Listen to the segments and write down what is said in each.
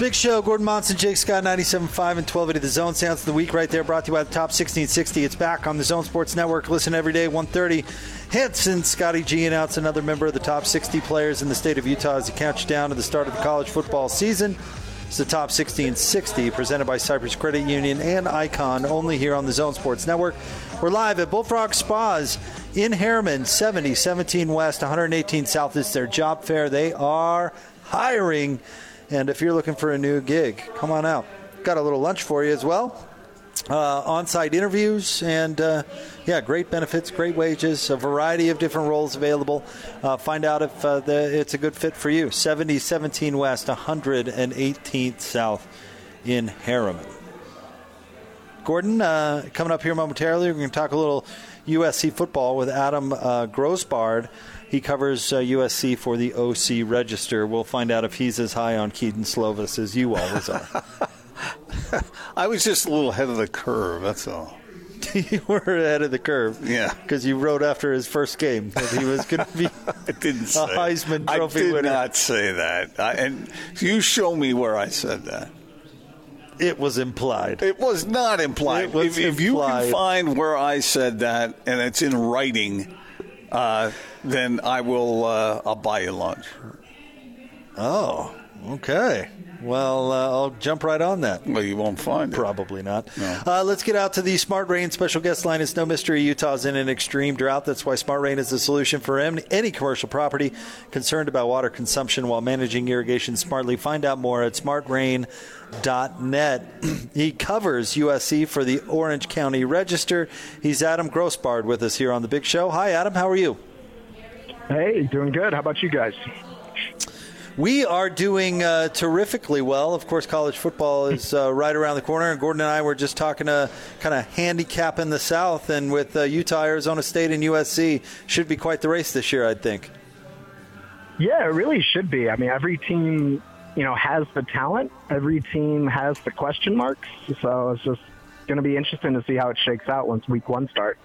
Big Show, Gordon Monson, Jake Scott, 97.5 and 1280 The Zone. Sounds of the week right there, brought to you by the Top 1660. It's back on the Zone Sports Network. Listen every day, 1:30. Hanson, Scotty G announced another member of the top 60 players in the state of Utah as he counts down to the start of the college football season. It's the Top 1660, presented by Cypress Credit Union and Icon, only here on the Zone Sports Network. We're live at Bullfrog Spas in Herriman, 70, 17 West, 118 South. It's their job fair. They are hiring. And if you're looking for a new gig, come on out. Got a little lunch for you as well. On-site interviews and, great benefits, great wages, a variety of different roles available. Find out if it's a good fit for you. 7017 West, 118th South in Herriman. Gordon, coming up here momentarily, we're going to talk a little USC football with Adam Grosbard. He covers USC for the OC Register. We'll find out if he's as high on Keaton Slovis as you always are. I was just a little ahead of the curve, that's all. You were ahead of the curve. Yeah. Because you wrote after his first game that he was going to be a Heisman Trophy winner. I did not say that. And you show me where I said that. It was implied. It was not implied. Was if you can find where I said that and it's in writing... then I will. I'll buy you lunch. Oh, okay. Well, I'll jump right on that. Well, you won't find probably it. Probably not. No. Let's get out to the Smart Rain special guest line. It's no mystery Utah's in an extreme drought. That's why Smart Rain is the solution for any commercial property concerned about water consumption while managing irrigation smartly. Find out more at SmartRain.net. He covers USC for the Orange County Register. He's Adam Grosbard with us here on The Big Show. Hi, Adam. How are you? Hey, doing good. How about you guys? We are doing terrifically well. Of course, college football is right around the corner, and Gordon and I were just talking to kind of handicapping the South, and with Utah, Arizona State, and USC, should be quite the race this year, I think. Yeah, it really should be. I mean, every team, has the talent. Every team has the question marks. So it's just going to be interesting to see how it shakes out once week one starts.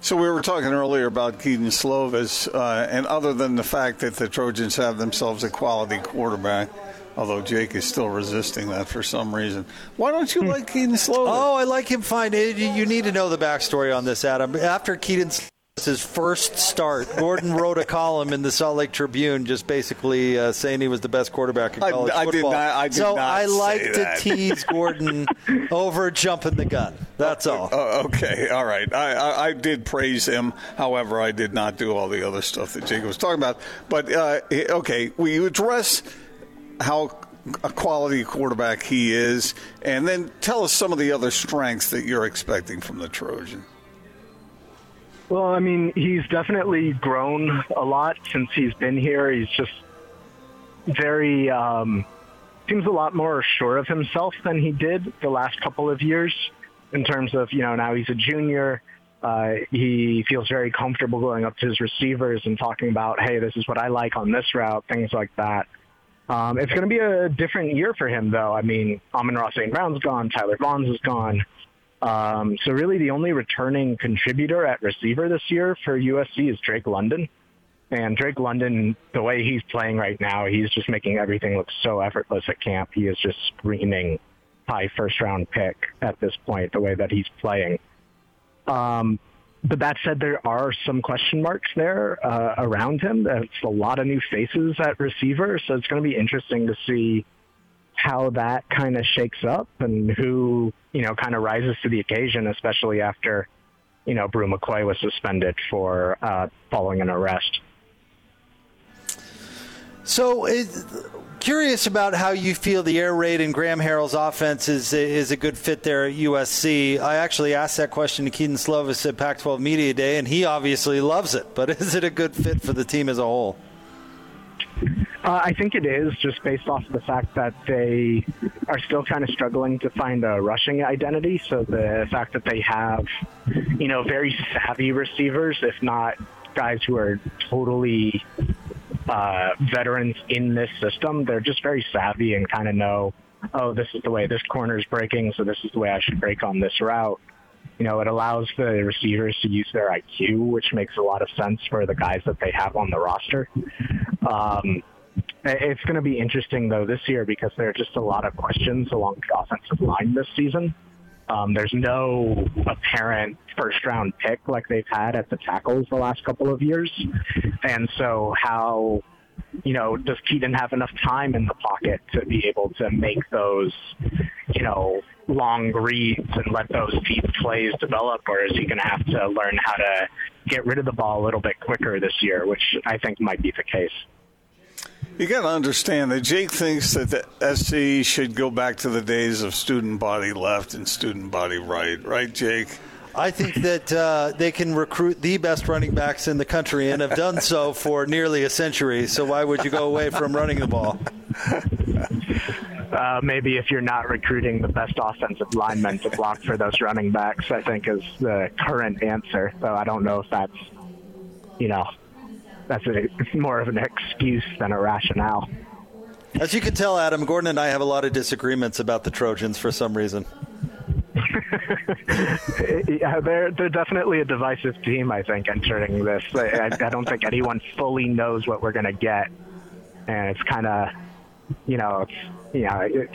So we were talking earlier about Keaton Slovis, and other than the fact that the Trojans have themselves a quality quarterback, although Jake is still resisting that for some reason, why don't you like Keaton Slovis? Oh, I like him fine. You need to know the backstory on this, Adam. After Keaton Slovis's first start, Gordon wrote a column in the Salt Lake Tribune just basically saying he was the best quarterback in college football. I like to tease Gordon over jumping the gun. That's all. Okay. All right. I did praise him. However, I did not do all the other stuff that Jake was talking about. But, okay, we address how a quality quarterback he is, and then tell us some of the other strengths that you're expecting from the Trojan. Well, I mean, he's definitely grown a lot since he's been here. He's just very seems a lot more sure of himself than he did the last couple of years. In terms of, now he's a junior, he feels very comfortable going up to his receivers and talking about, hey, this is what I like on this route, things like that. It's going to be a different year for him, though. I mean, Amon-Ra St. Brown's gone, Tyler Bonds is gone. So really the only returning contributor at receiver this year for USC is Drake London. And Drake London, the way he's playing right now, he's just making everything look so effortless at camp. He is just screaming high first-round pick at this point, the way that he's playing. But that said, there are some question marks there around him. That's a lot of new faces at receiver, so it's going to be interesting to see how that kind of shakes up and who, kind of rises to the occasion, especially after, Bru McCoy was suspended for following an arrest. So curious about how you feel the air raid and Graham Harrell's offense is a good fit there at USC. I actually asked that question to Keaton Slovis at Pac-12 Media Day, and he obviously loves it. But is it a good fit for the team as a whole? I think it is, just based off of the fact that they are still kind of struggling to find a rushing identity. So the fact that they have, you know, very savvy receivers, if not guys who are totally veterans in this system, they're just very savvy and kind of know, oh, this is the way this corner is breaking, so this is the way I should break on this route. You know, it allows the receivers to use their IQ, which makes a lot of sense for the guys that they have on the roster. It's going to be interesting, though, this year because there are just a lot of questions along the offensive line this season. There's no apparent first-round pick like they've had at the tackles the last couple of years. And so how, you know, does Keaton have enough time in the pocket to be able to make those, you know, long reads and let those deep plays develop, or is he going to have to learn how to get rid of the ball a little bit quicker this year, which I think might be the case. You got to understand that Jake thinks that the SC should go back to the days of student body left and student body right. Right, Jake? I think that they can recruit the best running backs in the country and have done so for nearly a century. So why would you go away from running the ball? Maybe if you're not recruiting the best offensive linemen to block for those running backs, I think is the current answer. So I don't know if that's, you know, that's more of an excuse than a rationale. As you can tell, Adam, Gordon and I have a lot of disagreements about the Trojans for some reason. Yeah, they're definitely a divisive team, I think, entering this. I don't think anyone fully knows what we're going to get. And it's kind of, you know, it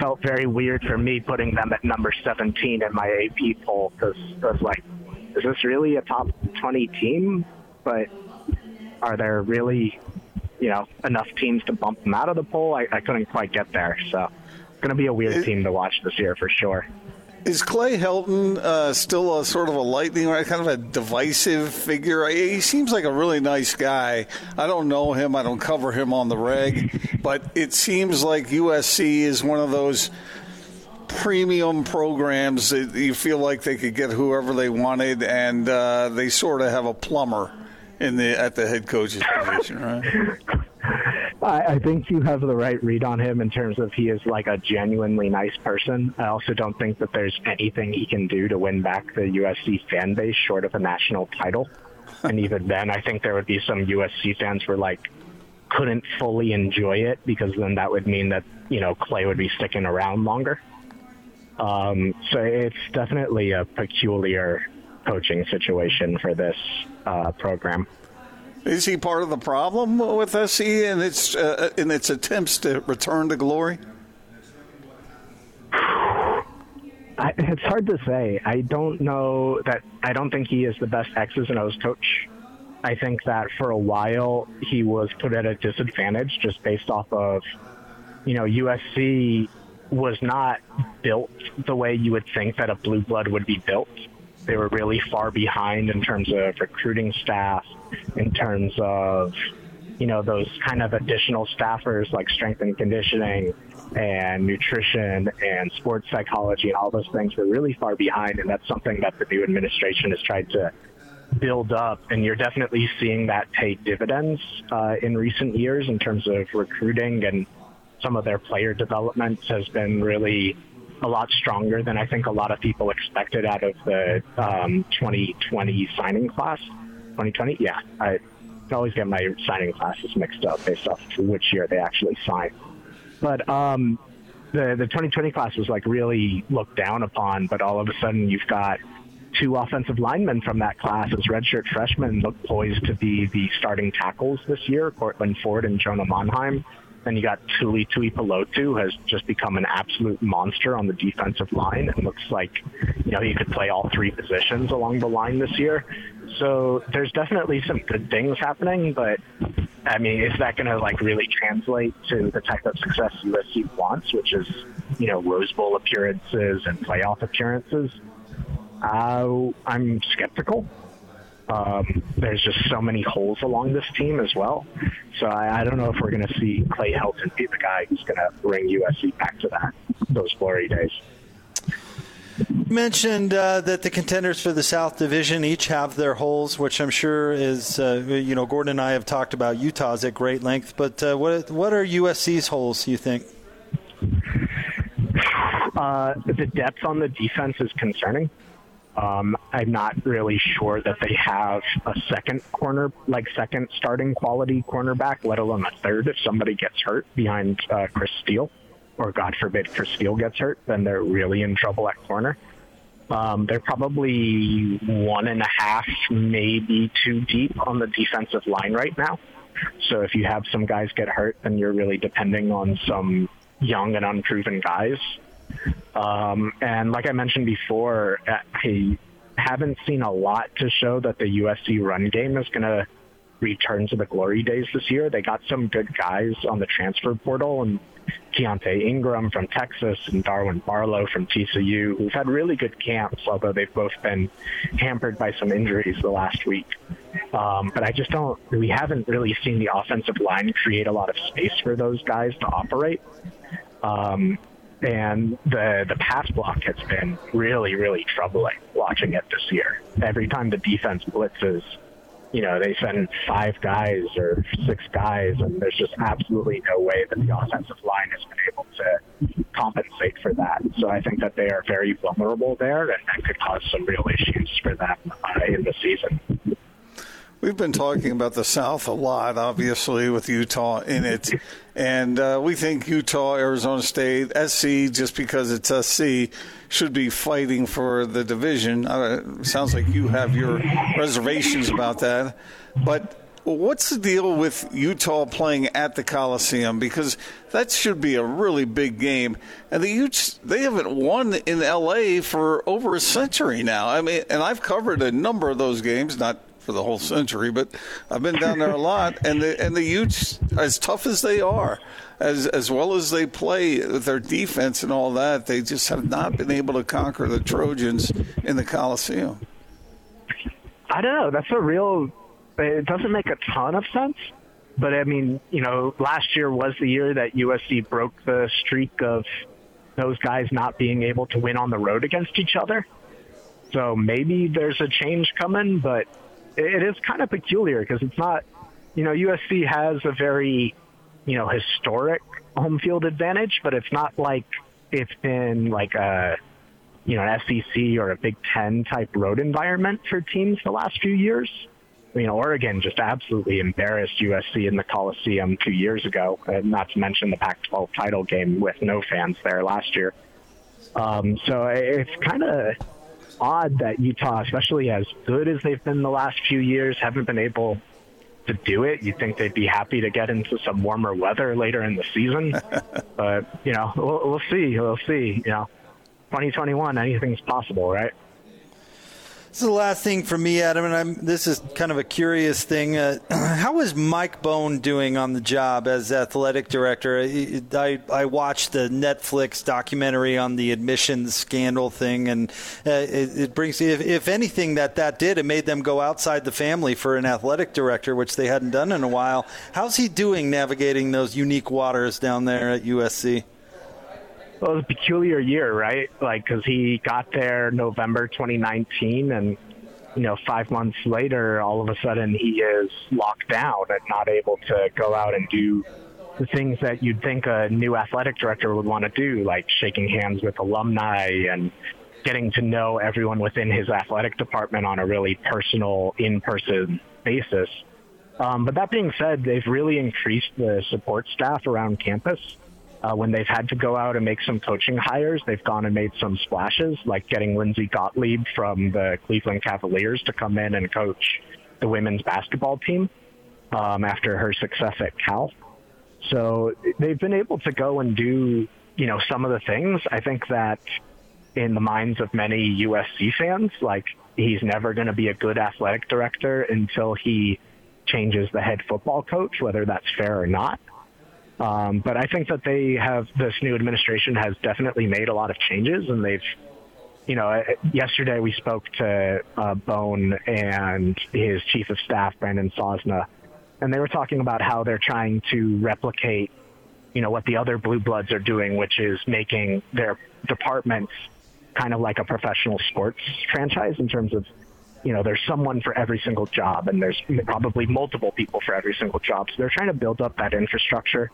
felt very weird for me putting them at number 17 in my AP poll because I was like, is this really a top 20 team? But are there really, you know, enough teams to bump them out of the poll? I couldn't quite get there. So it's going to be a weird team to watch this year for sure. Is Clay Helton still a sort of a lightning rod, kind of a divisive figure? He seems like a really nice guy. I don't know him. I don't cover him on the reg. But it seems like USC is one of those premium programs that you feel like they could get whoever they wanted, and they sort of have a plumber at the head coach's position, right? I think you have the right read on him in terms of he is like a genuinely nice person. I also don't think that there's anything he can do to win back the USC fan base short of a national title. And even then, I think there would be some USC fans who like couldn't fully enjoy it because then that would mean that, you know, Clay would be sticking around longer. So it's definitely a peculiar coaching situation for this program. Is he part of the problem with SC in its attempts to return to glory? It's hard to say. I don't think he is the best X's and O's coach. I think that for a while he was put at a disadvantage just based off of, you know, USC was not built the way you would think that a blue blood would be built. They were really far behind in terms of recruiting staff, in terms of, you know, those kind of additional staffers like strength and conditioning and nutrition and sports psychology and all those things were really far behind. And that's something that the new administration has tried to build up. And you're definitely seeing that pay dividends in recent years in terms of recruiting, and some of their player development has been really a lot stronger than I think a lot of people expected out of the 2020 signing class. 2020? Yeah. I always get my signing classes mixed up based off of which year they actually signed. But the 2020 class was like really looked down upon, but all of a sudden you've got two offensive linemen from that class as redshirt freshmen look poised to be the starting tackles this year, Cortland Ford and Jonah Monheim. Then you got Tuipolotu, who has just become an absolute monster on the defensive line and looks like, you know, he could play all three positions along the line this year. So there's definitely some good things happening, but, I mean, is that going to, like, really translate to the type of success USC wants, which is, you know, Rose Bowl appearances and playoff appearances? I'm skeptical. There's just so many holes along this team as well. So I don't know if we're going to see Clay Helton be the guy who's going to bring USC back to those glory days. You mentioned that the contenders for the South Division each have their holes, which I'm sure is, Gordon and I have talked about Utah's at great length, but what are USC's holes, you think? The depth on the defense is concerning. I'm not really sure that they have a second starting quality cornerback, let alone a third. If somebody gets hurt behind Chris Steele, or God forbid Chris Steele gets hurt, then they're really in trouble at corner. They're probably 1.5, maybe 2 deep on the defensive line right now. So if you have some guys get hurt, then you're really depending on some young and unproven guys. And like I mentioned before, I haven't seen a lot to show that the USC run game is going to return to the glory days this year. They got some good guys on the transfer portal, and Keontae Ingram from Texas and Darwin Barlow from TCU, who've had really good camps, although they've both been hampered by some injuries the last week. But we haven't really seen the offensive line create a lot of space for those guys to operate. And the pass block has been really, really troubling watching it this year. Every time the defense blitzes, they send 5 guys or 6 guys, and there's just absolutely no way that the offensive line has been able to compensate for that. So I think that they are very vulnerable there, and that could cause some real issues for them in the season. We've been talking about the South a lot, obviously, with Utah in it. And we think Utah, Arizona State, SC, just because it's SC, should be fighting for the division. Sounds like you have your reservations about that. But what's the deal with Utah playing at the Coliseum? Because that should be a really big game. And the Utes, they haven't won in L.A. for over a century now. I mean, and I've covered a number of those games, not for the whole century, but I've been down there a lot, and the Utes, as tough as they are, as well as they play with their defense and all that, they just have not been able to conquer the Trojans in the Coliseum. I don't know. It doesn't make a ton of sense, but I mean, last year was the year that USC broke the streak of those guys not being able to win on the road against each other. So maybe there's a change coming, but it is kind of peculiar because it's not, USC has a very, historic home field advantage, but it's not like it's been like an SEC or a Big Ten type road environment for teams the last few years. Oregon just absolutely embarrassed USC in the Coliseum 2 years ago, not to mention the Pac-12 title game with no fans there last year. So it's kind of odd that Utah, especially as good as they've been the last few years, haven't been able to do it. You'd think they'd be happy to get into some warmer weather later in the season. But, we'll see. 2021, anything's possible, right? This is the last thing for me, Adam, and this is kind of a curious thing. How is Mike Bone doing on the job as athletic director? I watched the Netflix documentary on the admissions scandal thing, and it brings, if anything that did, it made them go outside the family for an athletic director, which they hadn't done in a while. How's he doing navigating those unique waters down there at USC? Well, it was a peculiar year, right? Like, because he got there November 2019, and 5 months later, all of a sudden he is locked down and not able to go out and do the things that you'd think a new athletic director would want to do, like shaking hands with alumni and getting to know everyone within his athletic department on a really personal, in-person basis. But that being said, they've really increased the support staff around campus. When they've had to go out and make some coaching hires, they've gone and made some splashes, like getting Lindsay Gottlieb from the Cleveland Cavaliers to come in and coach the women's basketball team after her success at Cal. So they've been able to go and do, some of the things. I think that in the minds of many USC fans, like, he's never going to be a good athletic director until he changes the head football coach, whether that's fair or not. But I think that this new administration has definitely made a lot of changes, and they've, yesterday we spoke to Bone and his chief of staff, Brandon Sosna, and they were talking about how they're trying to replicate, what the other Blue Bloods are doing, which is making their departments kind of like a professional sports franchise in terms of, you know, there's someone for every single job, and there's probably multiple people for every single job. So they're trying to build up that infrastructure.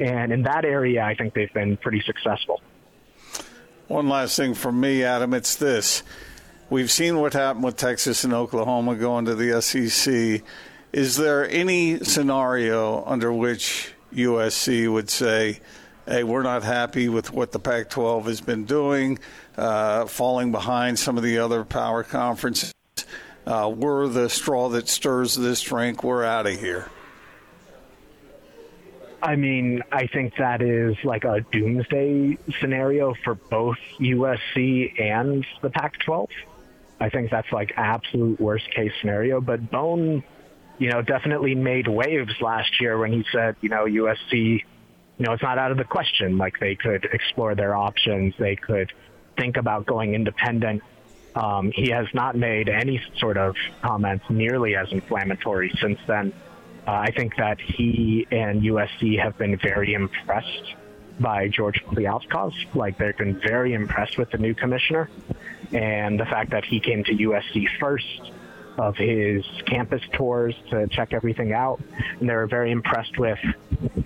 And in that area, I think they've been pretty successful. One last thing from me, Adam, it's this. We've seen what happened with Texas and Oklahoma going to the SEC. Is there any scenario under which USC would say, hey, we're not happy with what the Pac-12 has been doing, falling behind some of the other power conferences? We're the straw that stirs this drink. We're out of here. I mean, I think that is like a doomsday scenario for both USC and the Pac-12. I think that's like absolute worst case scenario. But Bone, you know, definitely made waves last year when he said, you know, USC, you know, it's not out of the question. Like, they could explore their options. They could think about going independent. He has not made any sort of comments nearly as inflammatory since then. I think that he and USC have been very impressed by George Pliauskas. Like, they've been very impressed with the new commissioner and the fact that he came to USC first of his campus tours to check everything out. And they were very impressed with,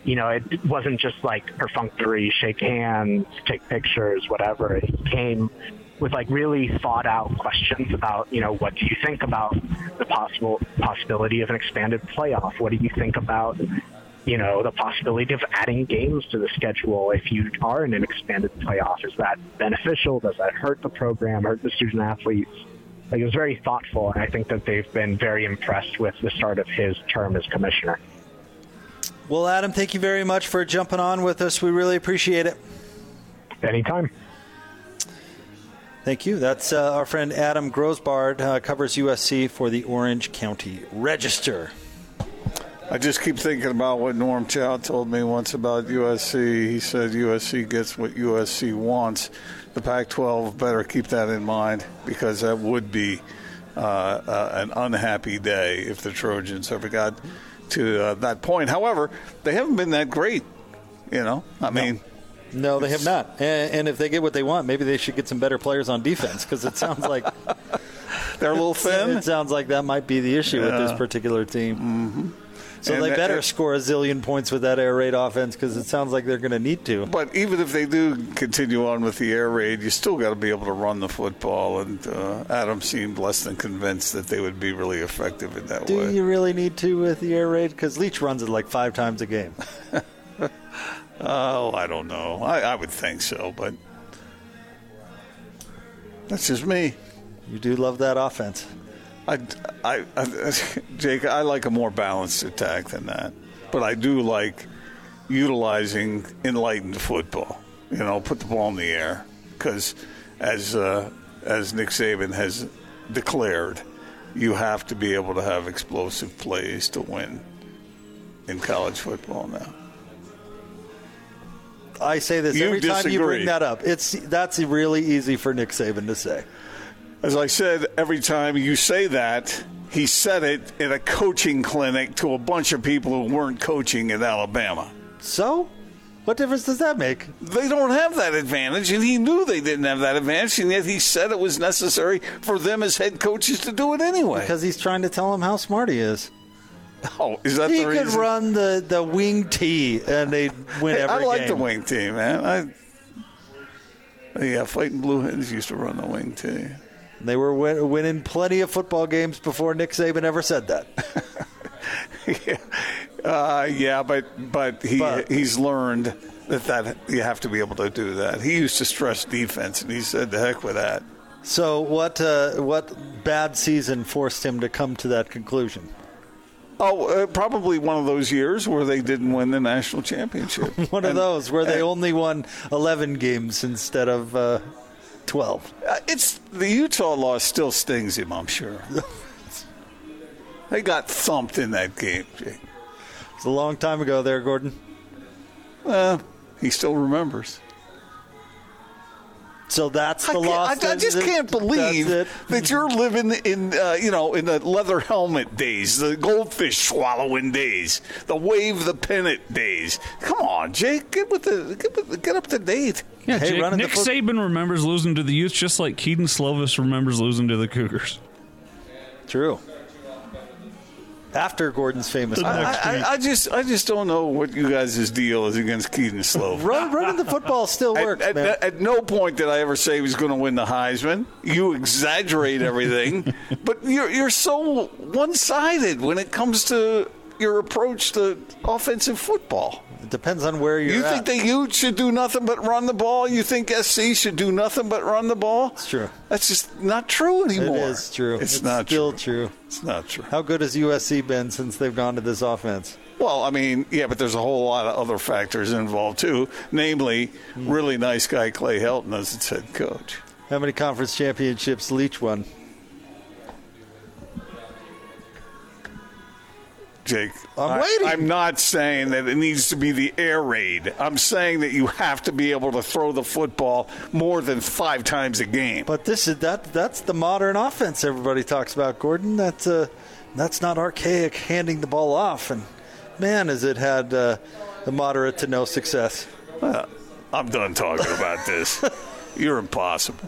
you know, it wasn't just like perfunctory, shake hands, take pictures, whatever. He came with like really thought out questions about, you know, what do you think about the possibility of an expanded playoff? What do you think about, you know, the possibility of adding games to the schedule if you are in an expanded playoff? Is that beneficial? Does that hurt the program, hurt the student athletes? Like, it was very thoughtful, and I think that they've been very impressed with the start of his term as commissioner. Well, Adam, thank you very much for jumping on with us. We really appreciate it. Anytime. Thank you. That's our friend Adam Grosbard, covers USC for the Orange County Register. I just keep thinking about what Norm Chow told me once about USC. He said USC gets what USC wants. The Pac-12 better keep that in mind, because that would be an unhappy day if the Trojans ever got to that point. However, they haven't been that great, you know. I mean... No, they have not. And if they get what they want, maybe they should get some better players on defense, because it sounds like they're a little thin. It sounds like that might be the issue with this particular team. Mm-hmm. So and they better score a zillion points with that air raid offense, because it sounds like they're going to need to. But even if they do continue on with the air raid, you still got to be able to run the football. And Adam seemed less than convinced that they would be really effective in that way. Do you really need to with the air raid? Because Leach runs it like 5 times a game. Oh, I don't know. I would think so, but that's just me. You do love that offense. Jake, I like a more balanced attack than that. But I do like utilizing enlightened football. You know, put the ball in the air. Because as Nick Saban has declared, you have to be able to have explosive plays to win in college football now. I say this every time you bring that up. That's really easy for Nick Saban to say. As I said, every time you say that, he said it in a coaching clinic to a bunch of people who weren't coaching in Alabama. So? What difference does that make? They don't have that advantage, and he knew they didn't have that advantage, and yet he said it was necessary for them as head coaches to do it anyway. Because he's trying to tell them how smart he is. Oh, is that the reason? He could run the wing tee, and they'd win every game. I like the wing tee, man. Fighting Blue Hens used to run the wing tee. They were winning plenty of football games before Nick Saban ever said that. But he's learned that you have to be able to do that. He used to stress defense, and he said, the heck with that. So what bad season forced him to come to that conclusion? Oh, probably one of those years where they didn't win the national championship. One of those where they only won 11 games instead of 12. It's the Utah loss still stings him, I'm sure. They got thumped in that game. It's a long time ago there, Gordon. He still remembers. So that's the loss. I just can't believe that you're living in the leather helmet days, the goldfish swallowing days, the wave the pennant days. Come on, Jake, get up to date. Yeah, hey, Jake, Nick Saban remembers losing to the Utes just like Keaton Slovis remembers losing to the Cougars. True. After Gordon's famous, I just don't know what you guys' deal is against Keaton Slovis. Running the football still works. At no point did I ever say he was going to win the Heisman. You exaggerate everything, but you're so one-sided when it comes to your approach to offensive football. It depends on where you're at. You think the Utes should do nothing but run the ball? You think SC should do nothing but run the ball? It's true. That's just not true anymore. It is true. It's not still true. It's not true. How good has USC been since they've gone to this offense? Well, I mean, yeah, but there's a whole lot of other factors involved, too. Namely, really nice guy Clay Helton as its head coach. How many conference championships Leach won? Jake, I'm not saying that it needs to be the air raid. I'm saying that you have to be able to throw the football more than 5 times a game. But this is that's the modern offense everybody talks about, Gordon. That's not archaic handing the ball off. And, man, has it had the moderate to no success. I'm done talking about this. You're impossible.